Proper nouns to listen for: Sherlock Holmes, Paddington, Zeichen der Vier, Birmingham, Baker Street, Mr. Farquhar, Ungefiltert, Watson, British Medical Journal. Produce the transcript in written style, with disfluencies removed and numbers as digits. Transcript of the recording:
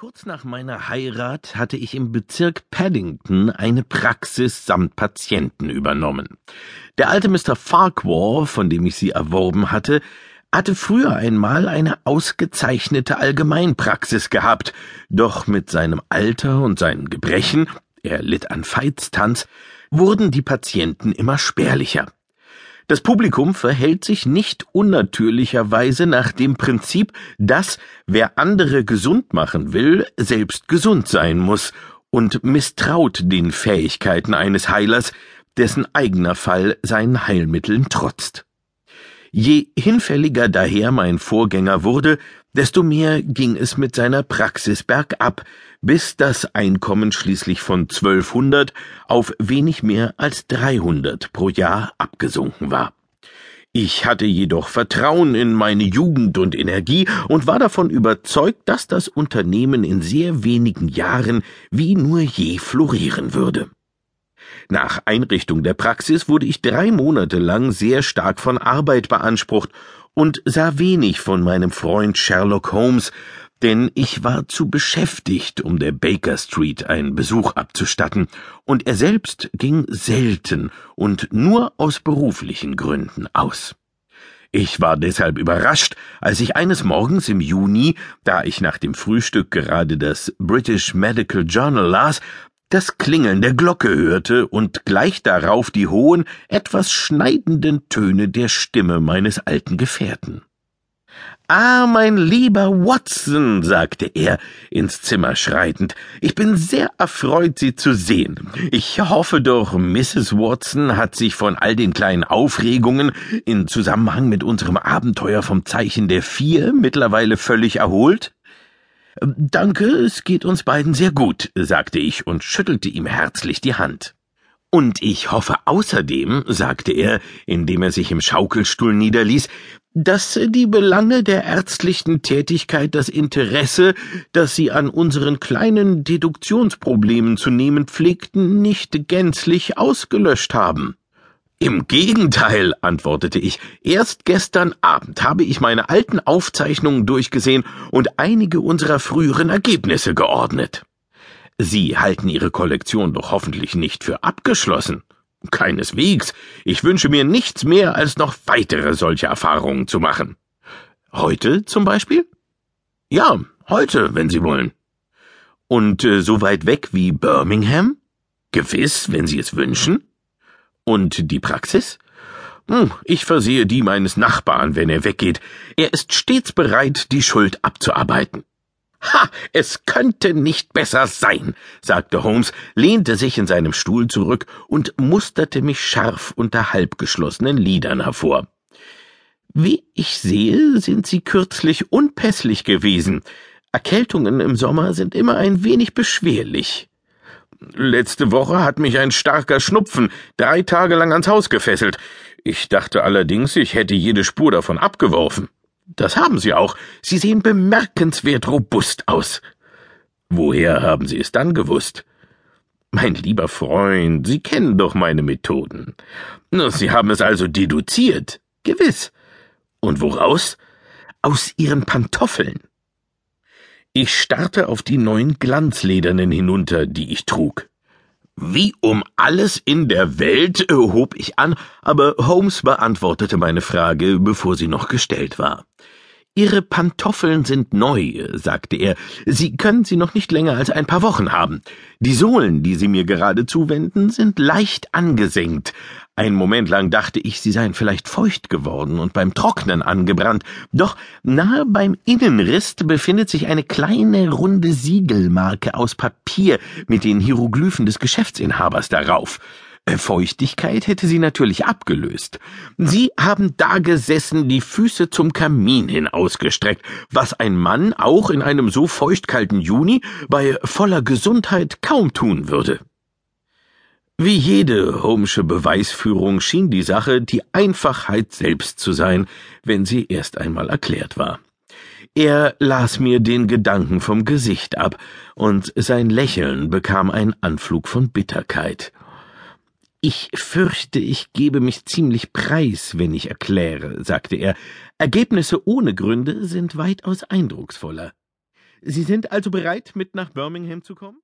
Kurz nach meiner Heirat hatte ich im Bezirk Paddington eine Praxis samt Patienten übernommen. Der alte Mr. Farquhar, von dem ich sie erworben hatte, hatte früher einmal eine ausgezeichnete Allgemeinpraxis gehabt, doch mit seinem Alter und seinen Gebrechen, er litt an Veitstanz, wurden die Patienten immer spärlicher. Das Publikum verhält sich nicht unnatürlicherweise nach dem Prinzip, dass, wer andere gesund machen will, selbst gesund sein muss und misstraut den Fähigkeiten eines Heilers, dessen eigener Fall seinen Heilmitteln trotzt. Je hinfälliger daher mein Vorgänger wurde, desto mehr ging es mit seiner Praxis bergab, bis das Einkommen schließlich von 1200 auf wenig mehr als 300 pro Jahr abgesunken war. Ich hatte jedoch Vertrauen in meine Jugend und Energie und war davon überzeugt, dass das Unternehmen in sehr wenigen Jahren wie nur je florieren würde. Nach Einrichtung der Praxis wurde ich 3 Monate lang sehr stark von Arbeit beansprucht und sah wenig von meinem Freund Sherlock Holmes, denn ich war zu beschäftigt, um der Baker Street einen Besuch abzustatten, und er selbst ging selten und nur aus beruflichen Gründen aus. Ich war deshalb überrascht, als ich eines Morgens im Juni, da ich nach dem Frühstück gerade das British Medical Journal las, das Klingeln der Glocke hörte und gleich darauf die hohen, etwas schneidenden Töne der Stimme meines alten Gefährten. »Ah, mein lieber Watson«, sagte er, ins Zimmer schreitend, »ich bin sehr erfreut, Sie zu sehen. Ich hoffe doch, Mrs. Watson hat sich von all den kleinen Aufregungen in Zusammenhang mit unserem Abenteuer vom Zeichen der Vier mittlerweile völlig erholt?« »Danke, es geht uns beiden sehr gut«, sagte ich und schüttelte ihm herzlich die Hand. »Und ich hoffe außerdem«, sagte er, indem er sich im Schaukelstuhl niederließ, »dass die Belange der ärztlichen Tätigkeit das Interesse, das Sie an unseren kleinen Deduktionsproblemen zu nehmen pflegten, nicht gänzlich ausgelöscht haben.« »Im Gegenteil«, antwortete ich, »erst gestern Abend habe ich meine alten Aufzeichnungen durchgesehen und einige unserer früheren Ergebnisse geordnet.« »Sie halten Ihre Kollektion doch hoffentlich nicht für abgeschlossen.« »Keineswegs. Ich wünsche mir nichts mehr, als noch weitere solche Erfahrungen zu machen.« »Heute zum Beispiel?« »Ja, heute, wenn Sie wollen.« »Und so weit weg wie Birmingham?« »Gewiss, wenn Sie es wünschen.« »Und die Praxis?« »Ich versehe die meines Nachbarn, wenn er weggeht. Er ist stets bereit, die Schuld abzuarbeiten.« »Ha, es könnte nicht besser sein«, sagte Holmes, lehnte sich in seinem Stuhl zurück und musterte mich scharf unter halbgeschlossenen Lidern hervor. »Wie ich sehe, sind Sie kürzlich unpässlich gewesen. Erkältungen im Sommer sind immer ein wenig beschwerlich.« »Letzte Woche hat mich ein starker Schnupfen 3 Tage lang ans Haus gefesselt. Ich dachte allerdings, ich hätte jede Spur davon abgeworfen.« »Das haben Sie auch. Sie sehen bemerkenswert robust aus.« »Woher haben Sie es dann gewusst?« »Mein lieber Freund, Sie kennen doch meine Methoden.« »Sie haben es also deduziert?« »Gewiss.« »Und woraus?« »Aus Ihren Pantoffeln.« Ich starrte auf die neuen Glanzledernen hinunter, die ich trug. »Wie um alles in der Welt?«, hob ich an, aber Holmes beantwortete meine Frage, bevor sie noch gestellt war. »Ihre Pantoffeln sind neu«, sagte er, »Sie können sie noch nicht länger als ein paar Wochen haben. Die Sohlen, die Sie mir gerade zuwenden, sind leicht angesenkt. Einen Moment lang dachte ich, sie seien vielleicht feucht geworden und beim Trocknen angebrannt, doch nahe beim Innenriss befindet sich eine kleine runde Siegelmarke aus Papier mit den Hieroglyphen des Geschäftsinhabers darauf. Feuchtigkeit hätte sie natürlich abgelöst. Sie haben dagesessen, die Füße zum Kamin hin ausgestreckt, was ein Mann auch in einem so feuchtkalten Juni bei voller Gesundheit kaum tun würde.« Wie jede Holmesche Beweisführung schien die Sache die Einfachheit selbst zu sein, wenn sie erst einmal erklärt war. Er las mir den Gedanken vom Gesicht ab, und sein Lächeln bekam einen Anflug von Bitterkeit. »Ich fürchte, ich gebe mich ziemlich preis, wenn ich erkläre«, sagte er. »Ergebnisse ohne Gründe sind weitaus eindrucksvoller. Sie sind also bereit, mit nach Birmingham zu kommen?